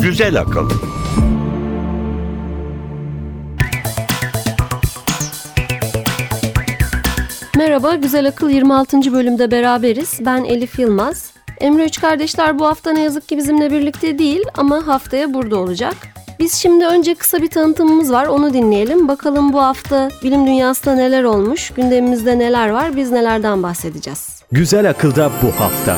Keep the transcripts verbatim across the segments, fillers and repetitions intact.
Güzel Akıl. Merhaba, Güzel Akıl yirmi altıncı bölümde beraberiz. Ben Elif Yılmaz. Emre Üç Kardeşler bu hafta ne yazık ki bizimle birlikte değil ama haftaya burada olacak. Biz şimdi önce kısa bir tanıtımımız var, onu dinleyelim. Bakalım bu hafta bilim dünyasında neler olmuş, gündemimizde neler var, biz nelerden bahsedeceğiz. Güzel Akıl'da bu hafta.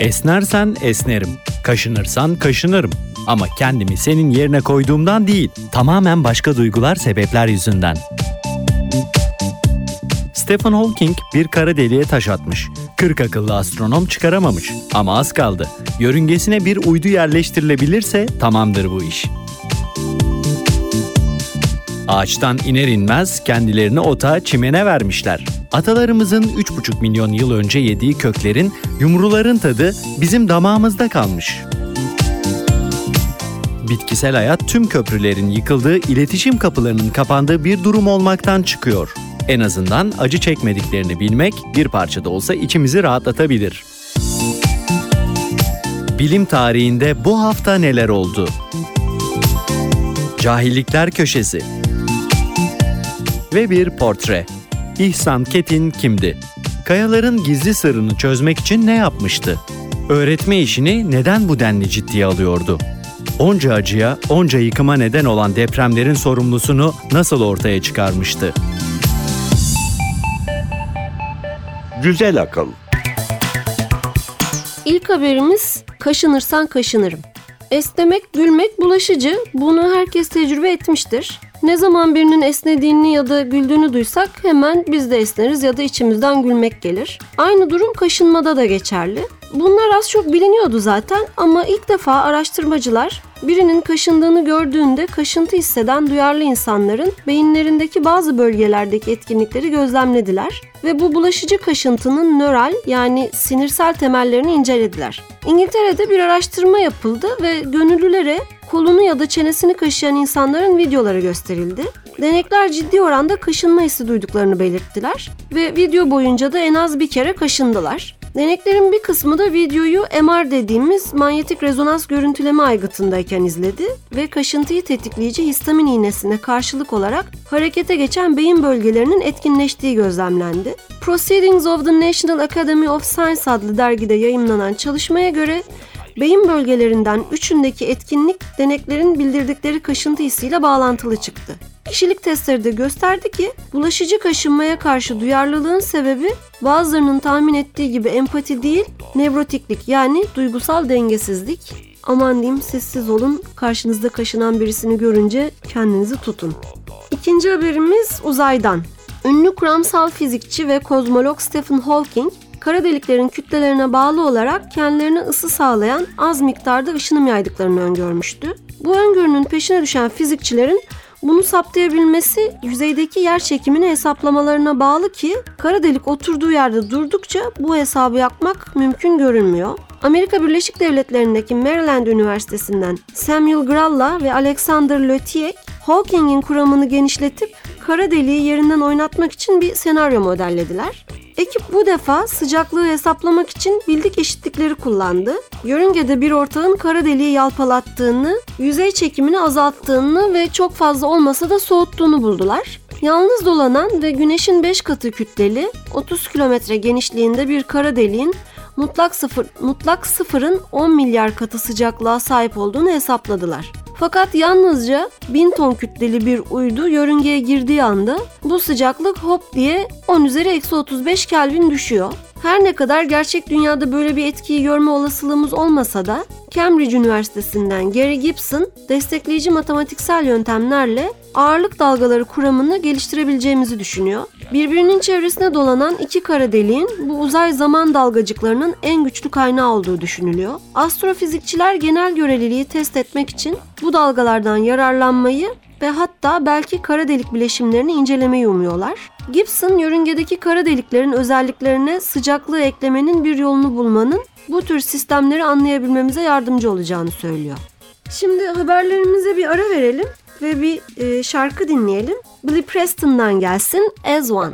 Esnersen esnerim, kaşınırsan kaşınırım ama kendimi senin yerine koyduğumdan değil, tamamen başka duygular, sebepler yüzünden. Stephen Hawking bir kara deliğe taş atmış. kırk akıllı astronom çıkaramamış ama az kaldı. Yörüngesine bir uydu yerleştirilebilirse tamamdır bu iş. Ağaçtan iner inmez kendilerini ota, çimene vermişler. Atalarımızın üç buçuk milyon yıl önce yediği köklerin, yumruların tadı bizim damağımızda kalmış. Bitkisel hayat tüm köprülerin yıkıldığı, iletişim kapılarının kapandığı bir durum olmaktan çıkıyor. En azından acı çekmediklerini bilmek bir parça da olsa içimizi rahatlatabilir. Bilim tarihinde bu hafta neler oldu? Cahillikler Köşesi ve bir portre. İhsan Ketin kimdi? Kayaların gizli sırrını çözmek için ne yapmıştı? Öğretme işini neden bu denli ciddiye alıyordu? Onca acıya, onca yıkıma neden olan depremlerin sorumlusunu nasıl ortaya çıkarmıştı? Güzel Akıl. İlk haberimiz kaşınırsan kaşınırım. Esnemek, gülmek bulaşıcı. Bunu herkes tecrübe etmiştir. Ne zaman birinin esnediğini ya da güldüğünü duysak hemen biz de esneriz ya da içimizden gülmek gelir. Aynı durum kaşınmada da geçerli. Bunlar az çok biliniyordu zaten ama ilk defa araştırmacılar birinin kaşındığını gördüğünde kaşıntı hisseden duyarlı insanların beyinlerindeki bazı bölgelerdeki etkinlikleri gözlemlediler ve bu bulaşıcı kaşıntının nöral, yani sinirsel temellerini incelediler. İngiltere'de bir araştırma yapıldı ve gönüllülere kolunu ya da çenesini kaşıyan insanların videoları gösterildi. Denekler ciddi oranda kaşınma hissi duyduklarını belirttiler ve video boyunca da en az bir kere kaşındılar. Deneklerin bir kısmı da videoyu M R dediğimiz manyetik rezonans görüntüleme aygıtındayken izledi ve kaşıntıyı tetikleyici histamin iğnesine karşılık olarak harekete geçen beyin bölgelerinin etkinleştiği gözlemlendi. Proceedings of the National Academy of Science adlı dergide yayımlanan çalışmaya göre beyin bölgelerinden üçündeki etkinlik deneklerin bildirdikleri kaşıntı hissiyle bağlantılı çıktı. Kişilik testleri de gösterdi ki bulaşıcı kaşınmaya karşı duyarlılığın sebebi bazılarının tahmin ettiği gibi empati değil, nevrotiklik, yani duygusal dengesizlik. Aman diyeyim, sessiz olun, karşınızda kaşınan birisini görünce kendinizi tutun. İkinci haberimiz uzaydan. Ünlü kuramsal fizikçi ve kozmolog Stephen Hawking, kara deliklerin kütlelerine bağlı olarak kendilerine ısı sağlayan az miktarda ışınım yaydıklarını öngörmüştü. Bu öngörünün peşine düşen fizikçilerin bunu saptayabilmesi yüzeydeki yer çekimini hesaplamalarına bağlı ki kara delik oturduğu yerde durdukça bu hesabı yapmak mümkün görünmüyor. Amerika Birleşik Devletleri'ndeki Maryland Üniversitesi'nden Samuel Gralla ve Alexander Lothier, Hawking'in kuramını genişletip kara deliği yerinden oynatmak için bir senaryo modellediler. Ekip bu defa sıcaklığı hesaplamak için bildik eşitlikleri kullandı. Yörüngede bir ortağın kara deliği yalpalattığını, yüzey çekimini azalttığını ve çok fazla olmasa da soğuttuğunu buldular. Yalnız dolanan ve güneşin beş katı kütleli, otuz kilometre genişliğinde bir kara deliğin mutlak sıfır, mutlak sıfırın on milyar katı sıcaklığa sahip olduğunu hesapladılar. Fakat yalnızca bin ton kütleli bir uydu yörüngeye girdiği anda bu sıcaklık hop diye on üzeri eksi otuz beş Kelvin düşüyor. Her ne kadar gerçek dünyada böyle bir etkiyi görme olasılığımız olmasa da Cambridge Üniversitesi'nden Gary Gibson, destekleyici matematiksel yöntemlerle ağırlık dalgaları kuramını geliştirebileceğimizi düşünüyor. Birbirinin çevresine dolanan iki kara deliğin bu uzay zaman dalgacıklarının en güçlü kaynağı olduğu düşünülüyor. Astrofizikçiler genel göreliliği test etmek için bu dalgalardan yararlanmayı ve hatta belki kara delik bileşimlerini incelemeyi umuyorlar. Gibson, yörüngedeki kara deliklerin özelliklerine sıcaklığı eklemenin bir yolunu bulmanın bu tür sistemleri anlayabilmemize yardımcı olacağını söylüyor. Şimdi haberlerimize bir ara verelim. ve bir e, şarkı dinleyelim. Billy Preston'dan gelsin, As One.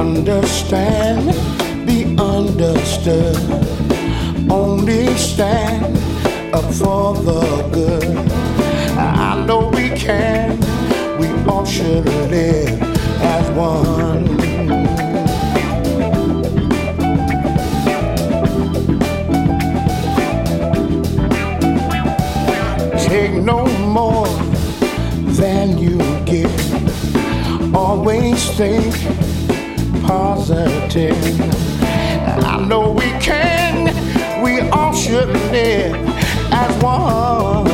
Understand, be understood. Only stand up for the good. I know we can, we all should live as one. Take no more than you give. Always think positive. I know we can, we all should live as one.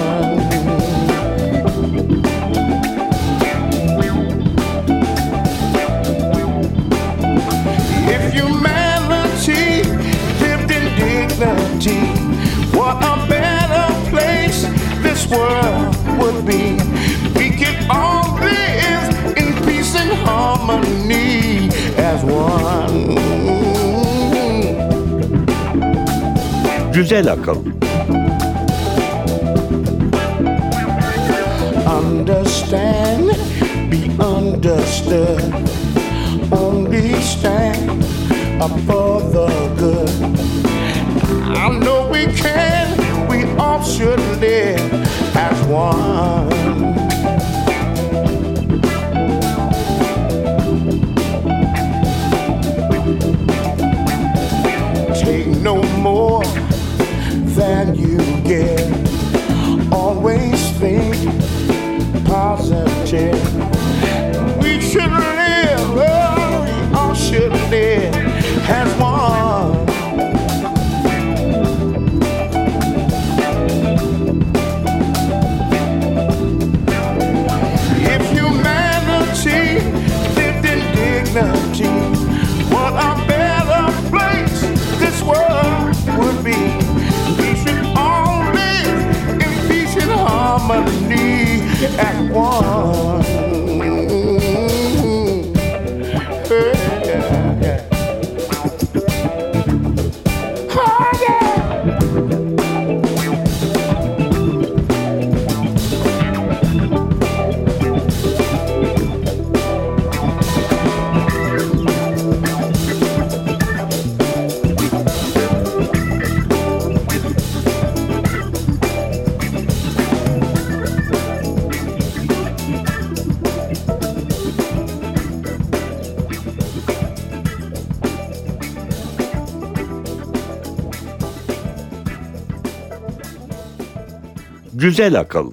If humanity lived in dignity, what a better place this world would be. We can all live in peace and harmony as one. Güzel akıl. Understand, be understood. Only stand up for the good. I know we can, we all should live as one. No more than you give. Always think positive. We should live, oh, we all should live as one. If humanity lived in dignity, what a better place this world would be. We should all live in peace and harmony at one. Yeah, yeah. Oh, Güzel akıl.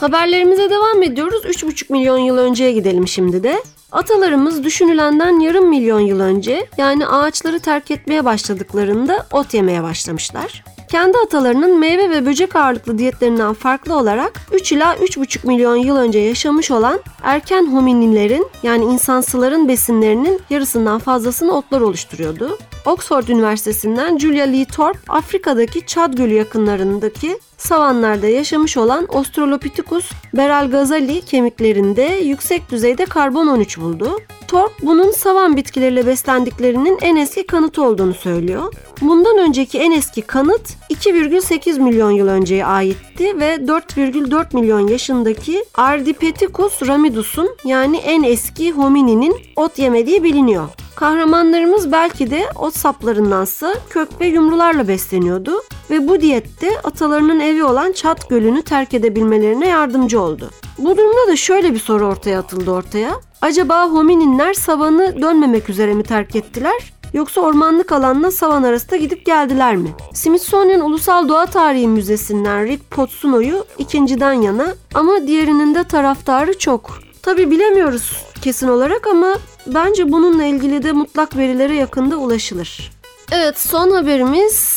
Haberlerimize devam ediyoruz. üç buçuk milyon yıl önceye gidelim şimdi de. Atalarımız düşünülenden yarım milyon yıl önce, yani ağaçları terk etmeye başladıklarında ot yemeye başlamışlar. Kendi atalarının meyve ve böcek ağırlıklı diyetlerinden farklı olarak üç ila üç buçuk milyon yıl önce yaşamış olan erken homininlerin, yani insansıların besinlerinin yarısından fazlasını otlar oluşturuyordu. Oxford Üniversitesi'nden Julia Lee Thorpe, Afrika'daki Çad Gölü yakınlarındaki savanlarda yaşamış olan Australopithecus beralgazali kemiklerinde yüksek düzeyde karbon on üç buldu. Thorpe bunun savan bitkileriyle beslendiklerinin en eski kanıtı olduğunu söylüyor. Bundan önceki en eski kanıt iki virgül sekiz milyon yıl önceye aitti ve dört virgül dört milyon yaşındaki Ardipithecus ramidus'un, yani en eski homininin ot yemediği biliniyor. Kahramanlarımız belki de ot saplarındansa kök ve yumrularla besleniyordu ve bu diyette atalarının evi olan Çat Gölü'nü terk edebilmelerine yardımcı oldu. Bu durumda da şöyle bir soru ortaya atıldı ortaya. Acaba homininler savanı dönmemek üzere mi terk ettiler? Yoksa ormanlık alanla savan arasında gidip geldiler mi? Smithsonian Ulusal Doğa Tarihi Müzesi'nden Rick Potts'un oyu ikinciden yana ama diğerinin de taraftarı çok. Tabii bilemiyoruz kesin olarak ama bence bununla ilgili de mutlak verilere yakında ulaşılır. Evet, son haberimiz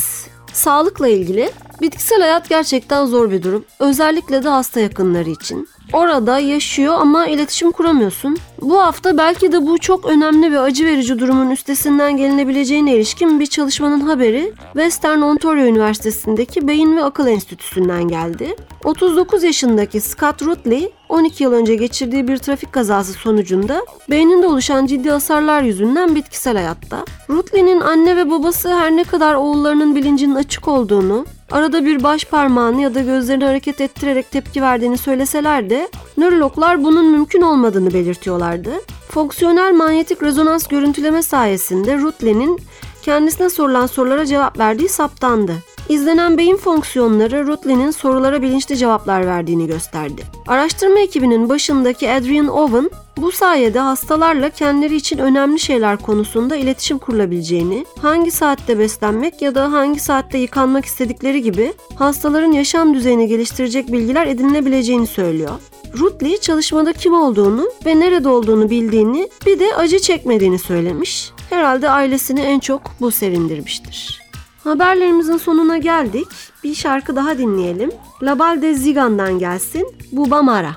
sağlıkla ilgili. Bitkisel hayat gerçekten zor bir durum. Özellikle de hasta yakınları için. Orada yaşıyor ama iletişim kuramıyorsun. Bu hafta belki de bu çok önemli ve acı verici durumun üstesinden gelinebileceğine ilişkin bir çalışmanın haberi Western Ontario Üniversitesi'ndeki Beyin ve Akıl Enstitüsü'nden geldi. otuz dokuz yaşındaki Scott Routley, on iki yıl önce geçirdiği bir trafik kazası sonucunda beyninde oluşan ciddi hasarlar yüzünden bitkisel hayatta. Routley'nin anne ve babası her ne kadar oğullarının bilincinin açık olduğunu, arada bir baş parmağını ya da gözlerini hareket ettirerek tepki verdiğini söyleseler de nörologlar bunun mümkün olmadığını belirtiyorlardı. Fonksiyonel manyetik rezonans görüntüleme sayesinde Routley'nin kendisine sorulan sorulara cevap verdiği saptandı. İzlenen beyin fonksiyonları Routley'nin sorulara bilinçli cevaplar verdiğini gösterdi. Araştırma ekibinin başındaki Adrian Owen, bu sayede hastalarla kendileri için önemli şeyler konusunda iletişim kurulabileceğini, hangi saatte beslenmek ya da hangi saatte yıkanmak istedikleri gibi hastaların yaşam düzeyini geliştirecek bilgiler edinilebileceğini söylüyor. Routley çalışmada kim olduğunu ve nerede olduğunu bildiğini, bir de acı çekmediğini söylemiş. Herhalde ailesini en çok bu sevindirmiştir. Haberlerimizin sonuna geldik. Bir şarkı daha dinleyelim. Labal de Zigan'dan gelsin. Bu Bamara.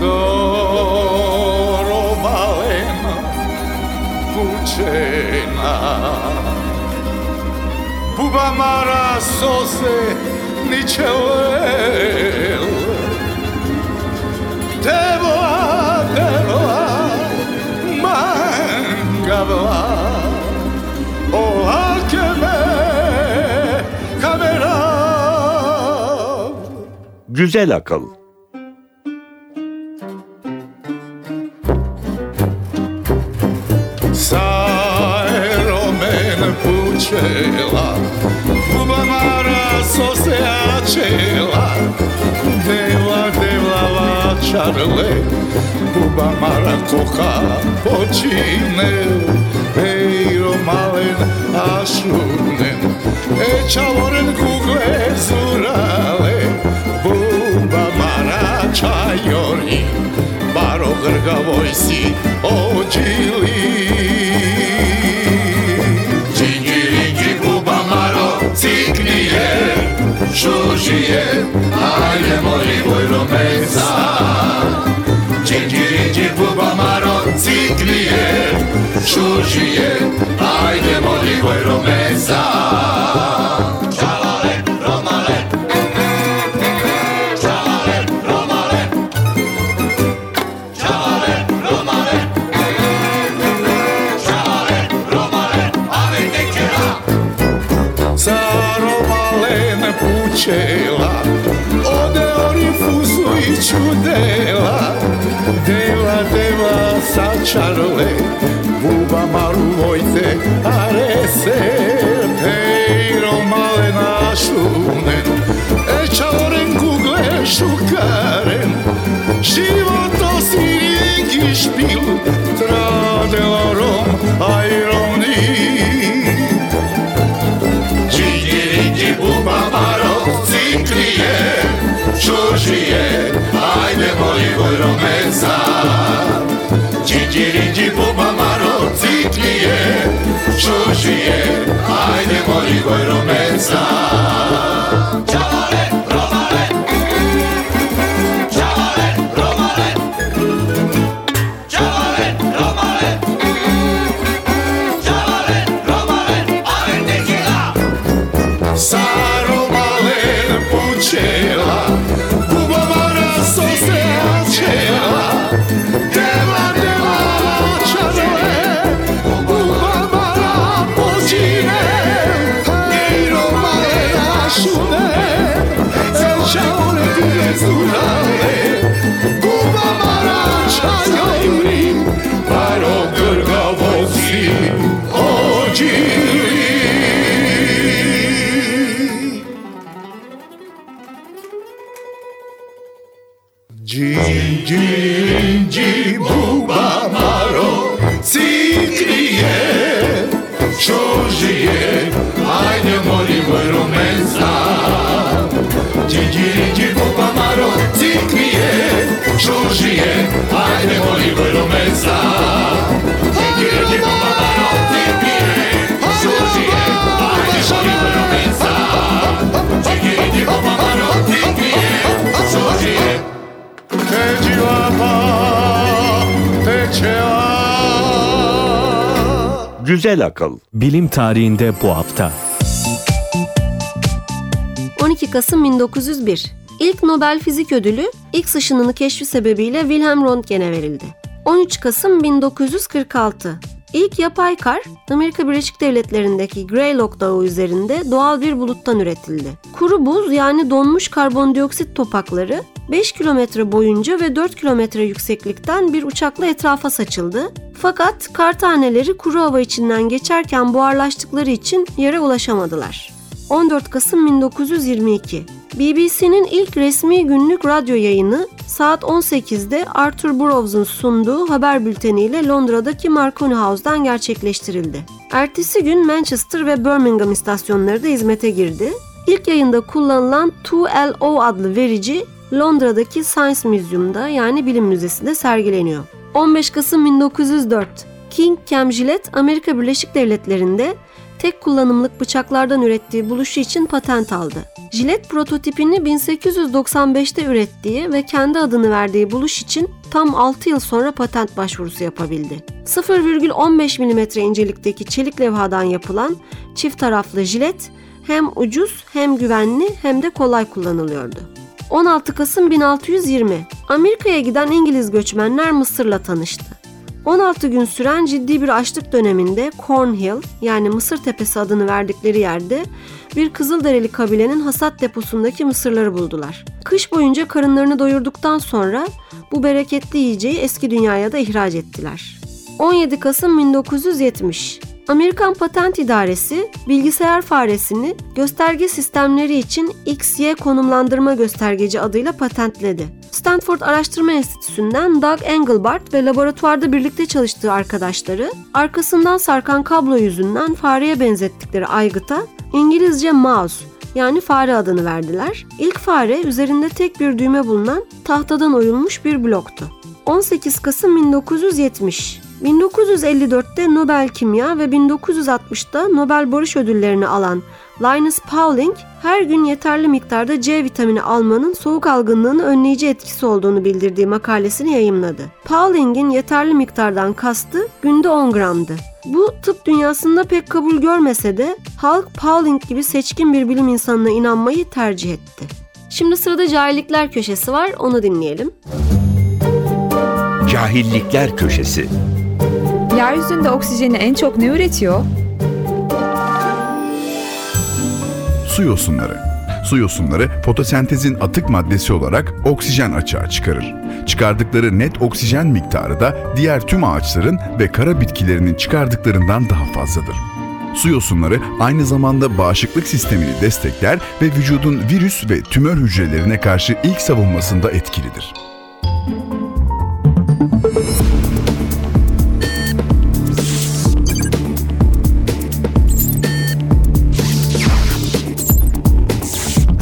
Zoro balena pucena Bu Bamara sose niçevel Deboa deboa mangabla Güzel Akıl. Чайорни, баро грговой си, очили. Чингиринги, бубамаро, цикние, шужие, айде моли буйромеца. Чингиринги, бубамаро, цикние, шужие, айде моли буйромеца. Чалале, ромале. Čela, ode oni fuzu i čudela, dela, dela sa čarole, buba maru vojte, arese, hej, romale našunen, e čavoren kugle šukaren, životo si ringi špil, tradela rom, aj romni. Ringi buba maro, ciklije, čužije, ajde voli voj romeca. Ringi ringi buba maro, ciklije, čužije, ajde voli voj romeca. Čavale, romale, čavale, romale, čavale, romale. Saro malen pučela, buba mara sose ačela, deva deva čarole, buba mara počine, nejro malena šune, zečaone dve zurale, buba mara čajori, paro grgavo si ođi. Džinđi buba maro, cikrije, čužije, ajde moli voj romenca. Džinđi buba maro, cikrije, čužije, ajde moli voj romenca. Džinđi buba maro, cikrije, čužije, ajde moli voj romenca. Güzel Akıl. Bilim tarihinde bu hafta. on iki Kasım bin dokuz yüz bir. İlk Nobel Fizik Ödülü X ışınını keşfi sebebiyle Wilhelm Röntgen'e verildi. on üç Kasım bin dokuz yüz kırk altı. İlk yapay kar, Amerika Birleşik Devletleri'ndeki Greylock Dağı üzerinde doğal bir buluttan üretildi. Kuru buz yani donmuş karbondioksit topakları beş kilometre boyunca ve dört kilometre yükseklikten bir uçakla etrafa saçıldı. Fakat kar taneleri kuru hava içinden geçerken buharlaştıkları için yere ulaşamadılar. on dört Kasım bin dokuz yüz yirmi iki. B B C'nin ilk resmi günlük radyo yayını saat on sekizde Arthur Brown'un sunduğu haber bülteniyle Londra'daki Marconi House'dan gerçekleştirildi. Ertesi gün Manchester ve Birmingham istasyonları da hizmete girdi. İlk yayında kullanılan iki L O adlı verici Londra'daki Science Museum'da yani Bilim Müzesi'nde sergileniyor. on beş Kasım bin dokuz yüz dört. King C. Gillette Amerika Birleşik Devletleri'nde tek kullanımlık bıçaklardan ürettiği buluşu için patent aldı. Gillette prototipini bin sekiz yüz doksan beşte ürettiği ve kendi adını verdiği buluş için tam altı yıl sonra patent başvurusu yapabildi. sıfır virgül on beş milimetre incelikteki çelik levhadan yapılan çift taraflı jilet hem ucuz hem güvenli hem de kolay kullanılıyordu. on altı Kasım bin altı yüz yirmi. Amerika'ya giden İngiliz göçmenler Mısır'la tanıştı. on altı gün süren ciddi bir açlık döneminde Cornhill yani Mısır Tepesi adını verdikleri yerde bir Kızılderili kabilenin hasat deposundaki mısırları buldular. Kış boyunca karınlarını doyurduktan sonra bu bereketli yiyeceği eski dünyaya da ihraç ettiler. on yedi Kasım bin dokuz yüz yetmiş. Amerikan Patent İdaresi bilgisayar faresini gösterge sistemleri için X Y konumlandırma göstergeci adıyla patentledi. Stanford Araştırma Enstitüsü'nden Doug Engelbart ve laboratuvarda birlikte çalıştığı arkadaşları arkasından sarkan kablo yüzünden fareye benzettikleri aygıta İngilizce mouse yani fare adını verdiler. İlk fare üzerinde tek bir düğme bulunan tahtadan oyulmuş bir bloktu. on sekiz Kasım bin dokuz yüz yetmiş. bin dokuz yüz elli dörtte Nobel Kimya ve bin dokuz yüz altmışta Nobel Barış Ödülleri'ni alan Linus Pauling, her gün yeterli miktarda C vitamini almanın soğuk algınlığını önleyici etkisi olduğunu bildirdiği makalesini yayımladı. Pauling'in yeterli miktardan kastı günde on gramdı. Bu tıp dünyasında pek kabul görmese de halk Pauling gibi seçkin bir bilim insanına inanmayı tercih etti. Şimdi sırada cahillikler köşesi var, onu dinleyelim. Cahillikler köşesi. Yeryüzünde oksijeni en çok ne üretiyor? Su yosunları. Su yosunları fotosentezin atık maddesi olarak oksijen açığa çıkarır. Çıkardıkları net oksijen miktarı da diğer tüm ağaçların ve kara bitkilerinin çıkardıklarından daha fazladır. Su yosunları aynı zamanda bağışıklık sistemini destekler ve vücudun virüs ve tümör hücrelerine karşı ilk savunmasında etkilidir.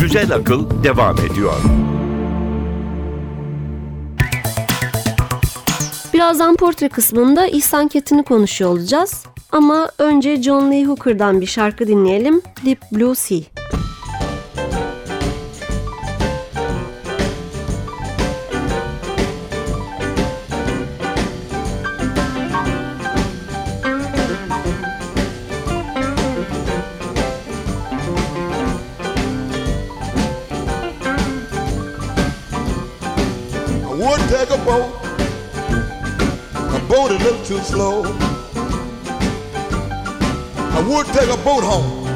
Güzel Akıl devam ediyor. Birazdan portre kısmında İhsan Ketin'i konuşuyor olacağız. Ama önce John Lee Hooker'dan bir şarkı dinleyelim. Deep Blue Sea. Too slow. I would take a boat home,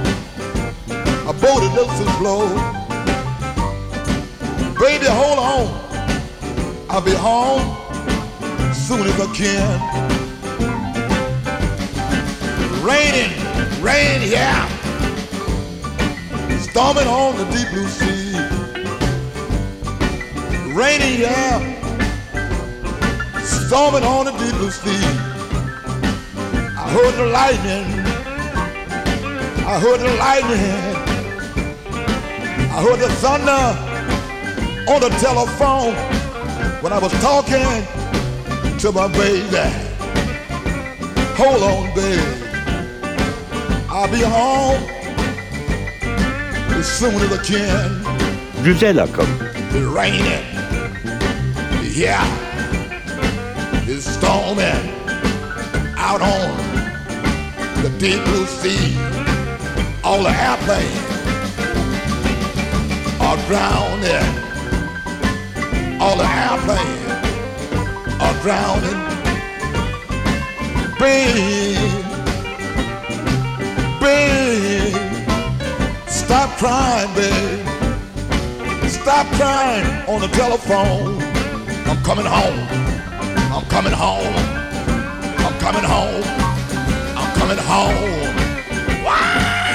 a boat that looks too slow. Baby, hold on, I'll be home soon as I can. Raining, rain, yeah, storming on the deep blue sea. Raining, yeah, storming on the deep blue sea. I heard the lightning, I heard the lightning, I heard the thunder on the telephone when I was talking to my baby. Hold on, baby, I'll be home as soon as I can. Güzel Akıl. It's raining, yeah, it's storming out on the deep blue sea on the airplane or drowning on the airplane or drowning. Breathe, breathe, stop crying, babe, stop crying on the telephone. I'm coming home, I'm coming home, I'm coming home. I'm coming home. Why?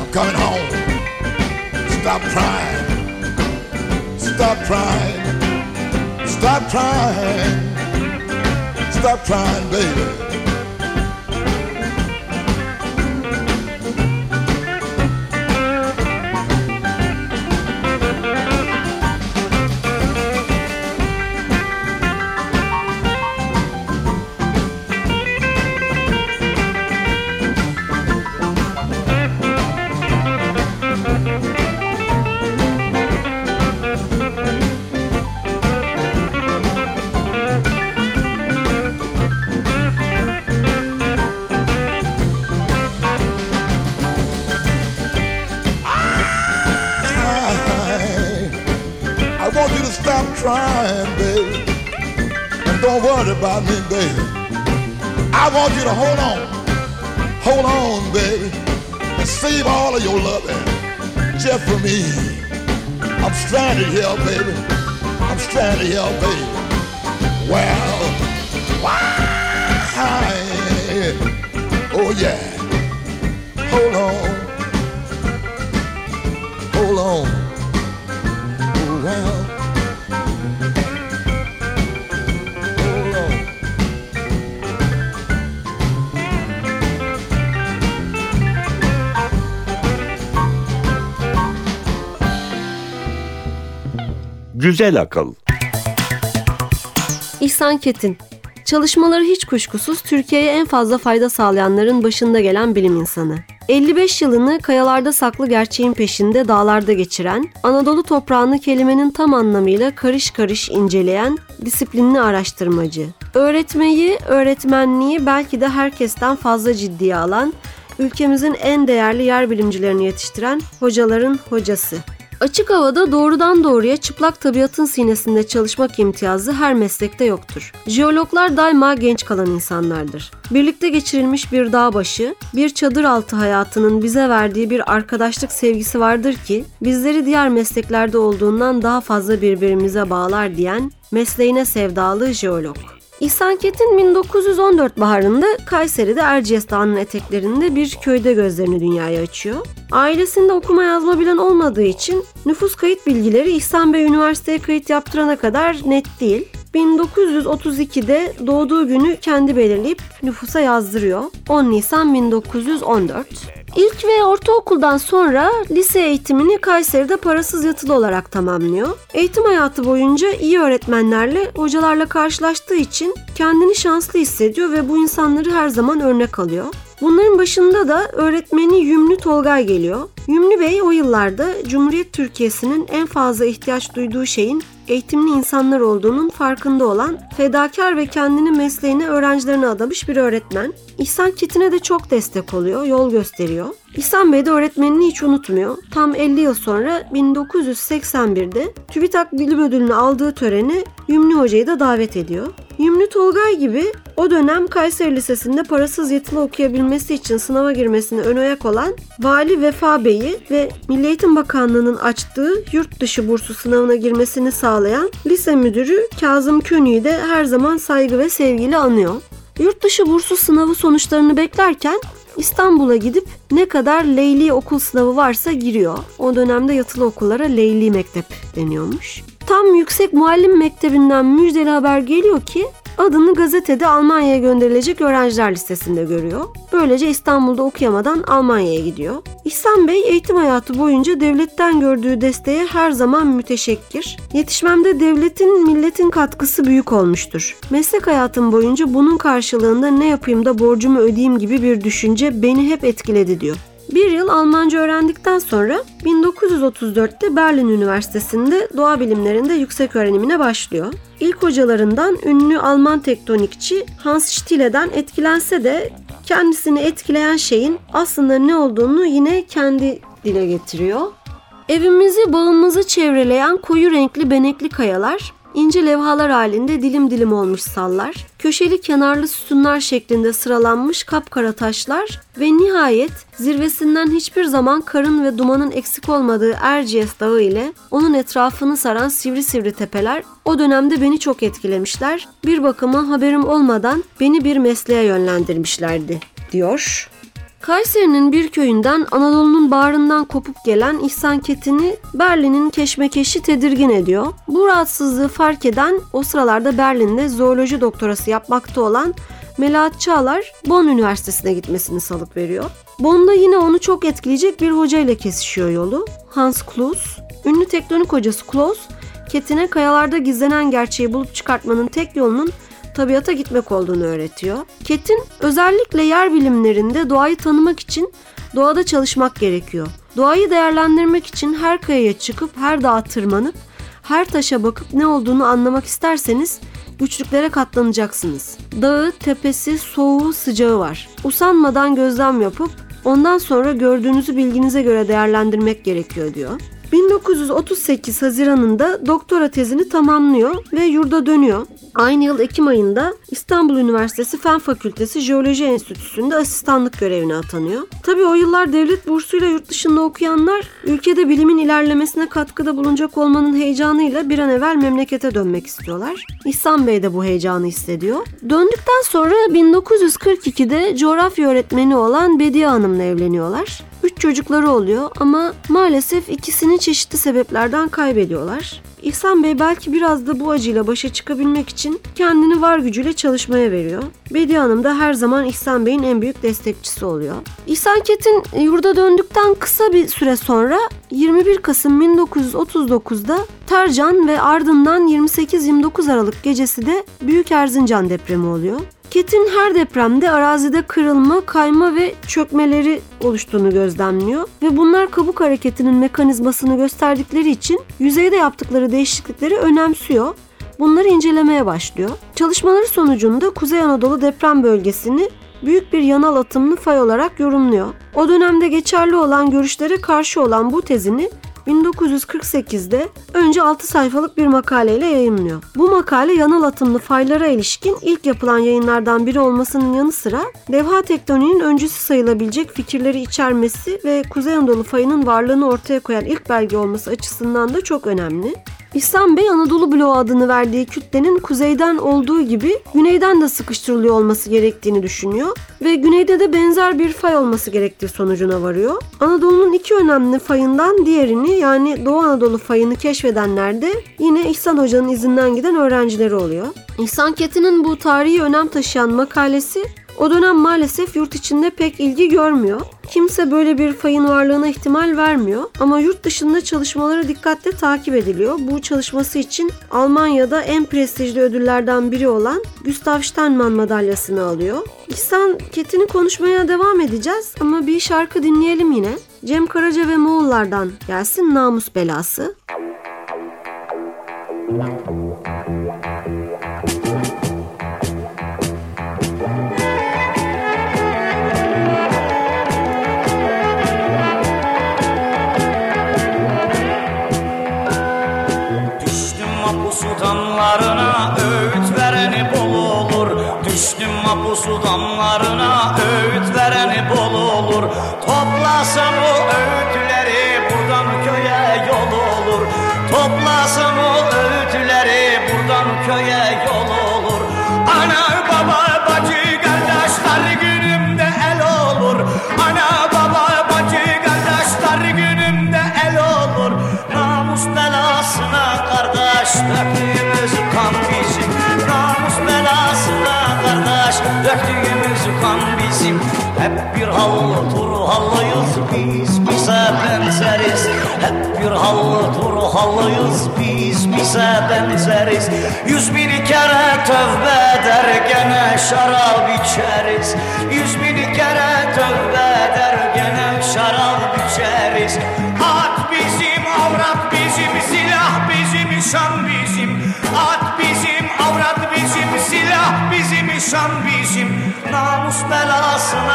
I'm coming home. Stop crying. Stop crying. Stop crying. Stop crying, baby. About me, baby. I want you to hold on, hold on, baby, and save all of your loving just for me. I'm stranded here, baby. I'm stranded here, baby. Well, why? Oh yeah. Hold on, hold on. Oh well. Güzel Akıl. İhsan Ketin. Çalışmaları hiç kuşkusuz Türkiye'ye en fazla fayda sağlayanların başında gelen bilim insanı. elli beş yılını kayalarda saklı gerçeğin peşinde dağlarda geçiren, Anadolu toprağını kelimenin tam anlamıyla karış karış inceleyen disiplinli araştırmacı. Öğretmeyi, öğretmenliği belki de herkesten fazla ciddiye alan, ülkemizin en değerli yer bilimcilerini yetiştiren hocaların hocası. Açık havada doğrudan doğruya çıplak tabiatın sinesinde çalışmak imtiyazı her meslekte yoktur. Jeologlar daima genç kalan insanlardır. Birlikte geçirilmiş bir dağ başı, bir çadır altı hayatının bize verdiği bir arkadaşlık sevgisi vardır ki, bizleri diğer mesleklerde olduğundan daha fazla birbirimize bağlar diyen mesleğine sevdalı jeolog. İhsan Ketin bin dokuz yüz on dört baharında Kayseri'de Erciyes Dağı'nın eteklerinde bir köyde gözlerini dünyaya açıyor. Ailesinde okuma yazma bilen olmadığı için nüfus kayıt bilgileri İhsan Bey üniversiteye kayıt yaptırana kadar net değil. bin dokuz yüz otuz ikide doğduğu günü kendi belirleyip nüfusa yazdırıyor. on Nisan bin dokuz yüz on dört. İlk ve ortaokuldan sonra lise eğitimini Kayseri'de parasız yatılı olarak tamamlıyor. Eğitim hayatı boyunca iyi öğretmenlerle, hocalarla karşılaştığı için kendini şanslı hissediyor ve bu insanları her zaman örnek alıyor. Bunların başında da öğretmeni Yümlü Tolgay geliyor. Yümlü Bey o yıllarda Cumhuriyet Türkiye'sinin en fazla ihtiyaç duyduğu şeyin eğitimli insanlar olduğunun farkında olan, fedakar ve kendini mesleğine öğrencilerine adamış bir öğretmen. İhsan Ketin'e de çok destek oluyor, yol gösteriyor. İhsan Bey de öğretmenini hiç unutmuyor. Tam elli yıl sonra bin dokuz yüz seksen birde TÜBİTAK Bilim Ödülünü aldığı törene Yümlü Hoca'yı da davet ediyor. Yümlü Tolgay gibi o dönem Kayseri Lisesi'nde parasız yatılı okuyabilmesi için sınava girmesini ön ayak olan Vali Vefa Bey'i ve Milli Eğitim Bakanlığı'nın açtığı yurt dışı bursu sınavına girmesini sağlayan lise müdürü Kazım Könü'yü de her zaman saygı ve sevgiyle anıyor. Yurt dışı bursu sınavı sonuçlarını beklerken İstanbul'a gidip ne kadar Leyli okul sınavı varsa giriyor. O dönemde yatılı okullara Leyli Mektep deniyormuş. Tam Yüksek Muallim Mektebi'nden müjdeli haber geliyor ki adını gazetede Almanya'ya gönderilecek öğrenciler listesinde görüyor. Böylece İstanbul'da okuyamadan Almanya'ya gidiyor. İhsan Bey eğitim hayatı boyunca devletten gördüğü desteğe her zaman müteşekkir. Yetişmemde devletin, milletin katkısı büyük olmuştur. Meslek hayatım boyunca bunun karşılığında ne yapayım da borcumu ödeyeyim gibi bir düşünce beni hep etkiledi diyor. Bir yıl Almanca öğrendikten sonra bin dokuz yüz otuz dörtte Berlin Üniversitesi'nde doğa bilimlerinde yüksek öğrenimine başlıyor. İlk hocalarından ünlü Alman tektonikçi Hans Stille'den etkilense de kendisini etkileyen şeyin aslında ne olduğunu yine kendi dile getiriyor. Evimizi, bağımızı çevreleyen koyu renkli benekli kayalar, ince levhalar halinde dilim dilim olmuş sallar, köşeli kenarlı sütunlar şeklinde sıralanmış kapkara taşlar ve nihayet zirvesinden hiçbir zaman karın ve dumanın eksik olmadığı Erciyes Dağı ile onun etrafını saran sivri sivri tepeler o dönemde beni çok etkilemişler, bir bakıma haberim olmadan beni bir mesleğe yönlendirmişlerdi, diyor. Kayseri'nin bir köyünden, Anadolu'nun bağrından kopup gelen İhsan Ketin'i Berlin'in keşmekeşi tedirgin ediyor. Bu rahatsızlığı fark eden, o sıralarda Berlin'de zooloji doktorası yapmakta olan Melahat Çağlar, Bonn Üniversitesi'ne gitmesini salık veriyor. Bonn'da yine onu çok etkileyecek bir hocayla kesişiyor yolu. Hans Cloos, ünlü tektonik hocası Cloos, Ketin'e kayalarda gizlenen gerçeği bulup çıkartmanın tek yolunun tabiata gitmek olduğunu öğretiyor. Ketin özellikle yer bilimlerinde doğayı tanımak için doğada çalışmak gerekiyor. Doğayı değerlendirmek için her kayaya çıkıp, her dağa tırmanıp, her taşa bakıp ne olduğunu anlamak isterseniz güçlüklere katlanacaksınız. Dağı, tepesi, soğuğu, sıcağı var. Usanmadan gözlem yapıp ondan sonra gördüğünüzü bilginize göre değerlendirmek gerekiyor, diyor. bin dokuz yüz otuz sekiz Haziran'ında doktora tezini tamamlıyor ve yurda dönüyor. Aynı yıl Ekim ayında İstanbul Üniversitesi Fen Fakültesi Jeoloji Enstitüsü'nde asistanlık görevine atanıyor. Tabii o yıllar devlet bursuyla yurt dışında okuyanlar ülkede bilimin ilerlemesine katkıda bulunacak olmanın heyecanıyla bir an evvel memlekete dönmek istiyorlar. İhsan Bey de bu heyecanı hissediyor. Döndükten sonra bin dokuz yüz kırk ikide coğrafya öğretmeni olan Bediye Hanım'la evleniyorlar. Üç çocukları oluyor ama maalesef ikisini çeşitli sebeplerden kaybediyorlar. İhsan Bey belki biraz da bu acıyla başa çıkabilmek için kendini var gücüyle çalışmaya veriyor. Bediye Hanım da her zaman İhsan Bey'in en büyük destekçisi oluyor. İhsan Ketin yurda döndükten kısa bir süre sonra yirmi bir Kasım bin dokuz yüz otuz dokuzda Tercan ve ardından yirmi sekiz yirmi dokuz Aralık gecesi de Büyük Erzincan depremi oluyor. Ketin her depremde arazide kırılma, kayma ve çökmeleri oluştuğunu gözlemliyor ve bunlar kabuk hareketinin mekanizmasını gösterdikleri için yüzeyde yaptıkları değişiklikleri önemsiyor. Bunları incelemeye başlıyor. Çalışmaları sonucunda Kuzey Anadolu deprem bölgesini büyük bir yanal atımlı fay olarak yorumluyor. O dönemde geçerli olan görüşlere karşı olan bu tezini bin dokuz yüz kırk sekizde önce altı sayfalık bir makaleyle yayımlıyor. Bu makale yanal atımlı faylara ilişkin ilk yapılan yayınlardan biri olmasının yanı sıra levha tektoniğinin öncüsü sayılabilecek fikirleri içermesi ve Kuzey Anadolu Fayı'nın varlığını ortaya koyan ilk belge olması açısından da çok önemli. İhsan Bey, Anadolu bloğu adını verdiği kütlenin kuzeyden olduğu gibi güneyden de sıkıştırılıyor olması gerektiğini düşünüyor ve güneyde de benzer bir fay olması gerektiği sonucuna varıyor. Anadolu'nun iki önemli fayından diğerini, yani Doğu Anadolu Fayı'nı keşfedenler de yine İhsan Hoca'nın izinden giden öğrencileri oluyor. İhsan Ketin'in bu tarihi önem taşıyan makalesi o dönem maalesef yurt içinde pek ilgi görmüyor. Kimse böyle bir fayın varlığına ihtimal vermiyor ama yurt dışında çalışmaları dikkatle takip ediliyor. Bu çalışması için Almanya'da en prestijli ödüllerden biri olan Gustav Steinmann madalyasını alıyor. İhsan Ketin'i konuşmaya devam edeceğiz ama bir şarkı dinleyelim yine. Cem Karaca ve Moğollardan gelsin Namus Belası. Sudanlarına öğüt vereni bol olur. Düştüm mapu sudanlarına öğüt vereni bol olur. Toplasam o öğütleri buradan köye yol olur. Toplasam o öğütleri buradan köye yol olur. Ana baba bacı kardeşler günümde el olur. Ana baba bacı kardeşler günümde el olur. Namus belasına kardeş dertli kan bizim, namus belasına kardeş döktüğümüz kan bizim. Hep bir hallı tur hallıyız biz, bize benzeriz. Hep bir hallı tur hallıyız biz, bize benzeriz. Yüz bin kere tövbe eder gene şarap içeriz. Yüz bin kere tövbe eder gene şarap içeriz. At bizim, avrat bizim, silah bizim, şan bizim. At bizim, avrat bizim, silah bizim, şan bizim. Namus belasına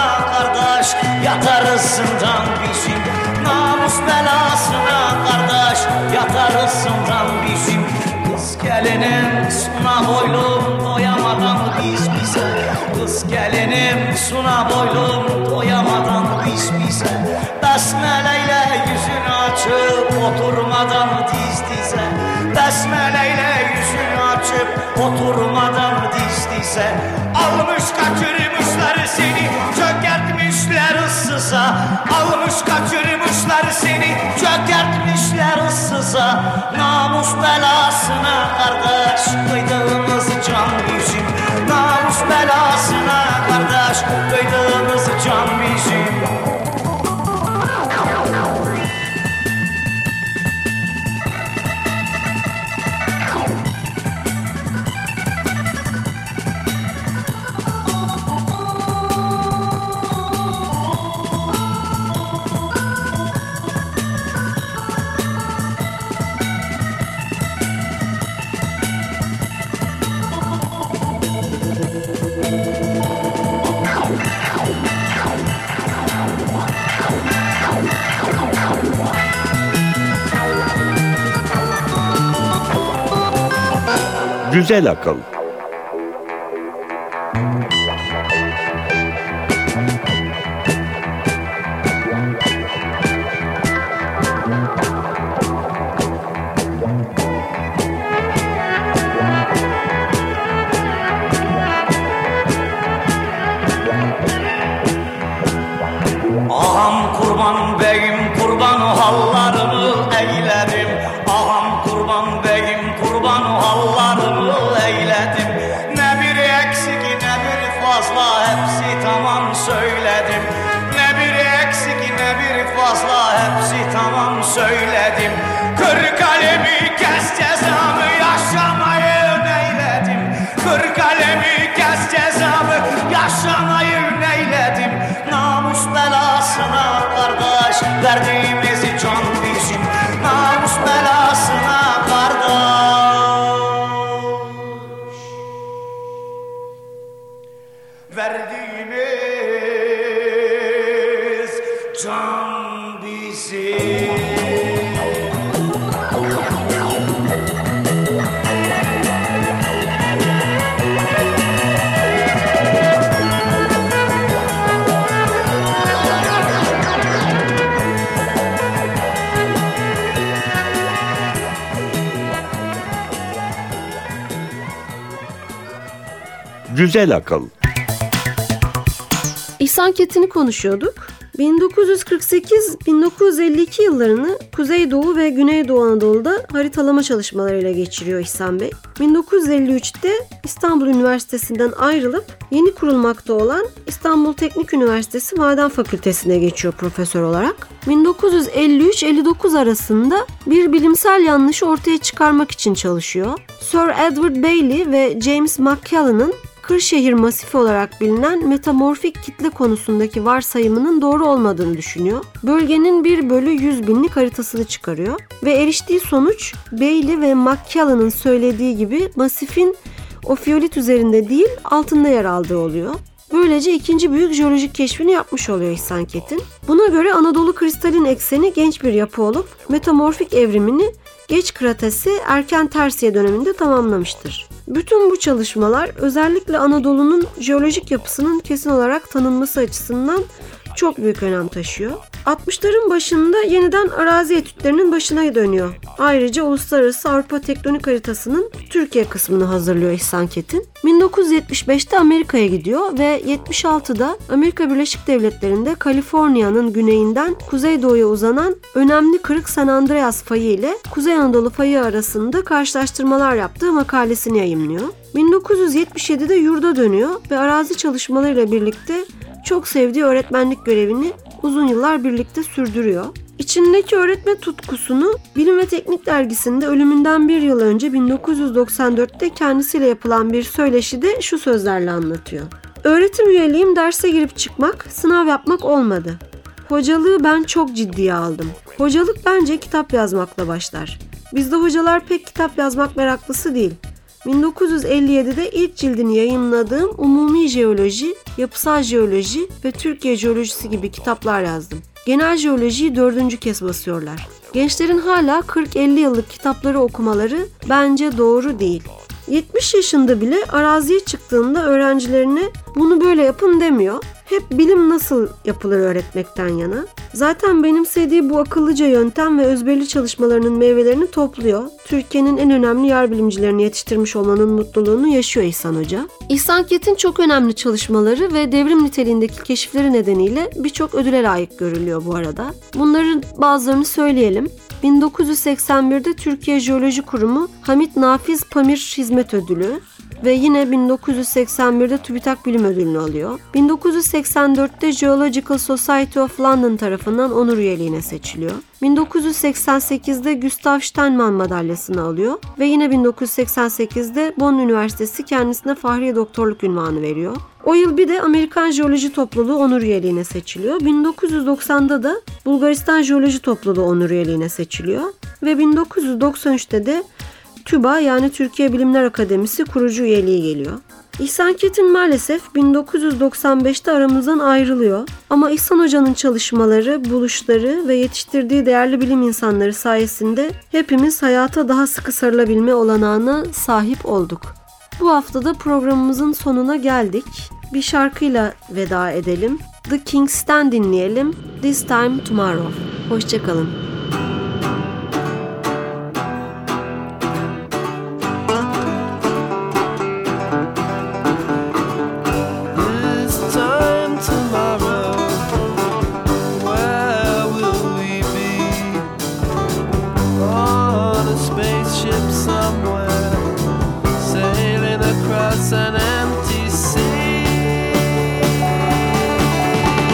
yatarısından bizim, namus belasına kardeş yatarısından bizim. Kız gelinim suna boylum doyamadan biz bize, kız gelinim suna boylum doyamadan biz bize. Besmeleyle yüzünü açıp oturmadan diz dize, besmeleyle yüzünü açıp oturmadan diz dize. Almış kaçırmışlar seni, çökertmişler ıssıza. Almış kaçırmışlar seni, çökertmişler ıssıza. Namus belasına kardeş koyduğumuz can bizim, namus belasına kardeş koyduğumuz can bizim. Güzel Akıl. Güzel Akıl. İhsan Ketin'i konuşuyorduk. bin dokuz yüz kırk sekiz - bin dokuz yüz elli iki yıllarını Kuzeydoğu ve Güneydoğu Anadolu'da haritalama çalışmalarıyla geçiriyor İhsan Bey. bin dokuz yüz elli üçte İstanbul Üniversitesi'nden ayrılıp yeni kurulmakta olan İstanbul Teknik Üniversitesi Maden Fakültesi'ne geçiyor profesör olarak. bin dokuz yüz elli üç - elli dokuz arasında bir bilimsel yanlışı ortaya çıkarmak için çalışıyor. Sir Edward Bailey ve James McCallan'ın Kırşehir masifi olarak bilinen metamorfik kitle konusundaki varsayımının doğru olmadığını düşünüyor. Bölgenin bir bölü yüz binlik haritasını çıkarıyor ve eriştiği sonuç Bailey ve McCallan'ın söylediği gibi masifin ofiyolit üzerinde değil altında yer aldığı oluyor. Böylece ikinci büyük jeolojik keşfini yapmış oluyor İhsan Ketin. Buna göre Anadolu kristalin ekseni genç bir yapı olup metamorfik evrimini Geç Kretasi, erken Tersiye döneminde tamamlamıştır. Bütün bu çalışmalar özellikle Anadolu'nun jeolojik yapısının kesin olarak tanınması açısından çok büyük önem taşıyor. altmışların başında yeniden arazi etütlerinin başına dönüyor. Ayrıca Uluslararası Avrupa Tektonik Haritası'nın Türkiye kısmını hazırlıyor İhsan Ketin. bin dokuz yüz yetmiş beşte Amerika'ya gidiyor ve yetmiş altıda Amerika Birleşik Devletleri'nde Kaliforniya'nın güneyinden kuzeydoğuya uzanan önemli kırık San Andreas Fayı ile Kuzey Anadolu Fayı arasında karşılaştırmalar yaptığı makalesini yayımlıyor. bin dokuz yüz yetmiş yedide yurda dönüyor ve arazi çalışmalarıyla birlikte çok sevdiği öğretmenlik görevini uzun yıllar birlikte sürdürüyor. İçindeki öğretme tutkusunu Bilim ve Teknik dergisinde ölümünden bir yıl önce bin dokuz yüz doksan dörtte kendisiyle yapılan bir söyleşide şu sözlerle anlatıyor. Öğretim üyeliğim derse girip çıkmak, sınav yapmak olmadı. Hocalığı ben çok ciddiye aldım. Hocalık bence kitap yazmakla başlar. Bizde hocalar pek kitap yazmak meraklısı değil. bin dokuz yüz elli yedide ilk cildini yayımladığım Umumi Jeoloji, Yapısal Jeoloji ve Türkiye Jeolojisi gibi kitaplar yazdım. Genel jeolojiyi dördüncü kez basıyorlar. Gençlerin hala kırk elli yıllık kitapları okumaları bence doğru değil. yetmiş yaşında bile araziye çıktığında öğrencilerine bunu böyle yapın demiyor. Hep bilim nasıl yapılır öğretmekten yana. Zaten benimsediği bu akıllıca yöntem ve özverili çalışmalarının meyvelerini topluyor. Türkiye'nin en önemli yer bilimcilerini yetiştirmiş olmanın mutluluğunu yaşıyor İhsan Hoca. İhsan Ketin çok önemli çalışmaları ve devrim niteliğindeki keşifleri nedeniyle birçok ödüle layık görülüyor bu arada. Bunların bazılarını söyleyelim. bin dokuz yüz seksen birde Türkiye Jeoloji Kurumu Hamit Nafiz Pamir Hizmet Ödülü ve yine bin dokuz yüz seksen birde TÜBİTAK Bilim Ödülünü alıyor. bin dokuz yüz seksen dörtte Geological Society of London tarafından onur üyeliğine seçiliyor. bin dokuz yüz seksen sekizde Gustav Steinmann madalyasını alıyor ve yine bin dokuz yüz seksen sekizde Bonn Üniversitesi kendisine Fahriye Doktorluk unvanı veriyor. O yıl bir de Amerikan Jeoloji Topluluğu onur üyeliğine seçiliyor. bin dokuz yüz doksanda da Bulgaristan Jeoloji Topluluğu onur üyeliğine seçiliyor ve bin dokuz yüz doksan üçte de TÜBA yani Türkiye Bilimler Akademisi kurucu üyeliği geliyor. İhsan Ketin maalesef bin dokuz yüz doksan beşte aramızdan ayrılıyor ama İhsan Hoca'nın çalışmaları, buluşları ve yetiştirdiği değerli bilim insanları sayesinde hepimiz hayata daha sıkı sarılabilme olanağına sahip olduk. Bu hafta da programımızın sonuna geldik. Bir şarkıyla veda edelim. The Kings'ten dinleyelim. This Time Tomorrow. Hoşçakalın. Güzel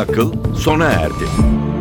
Akıl. Güzel Akıl sona erdi.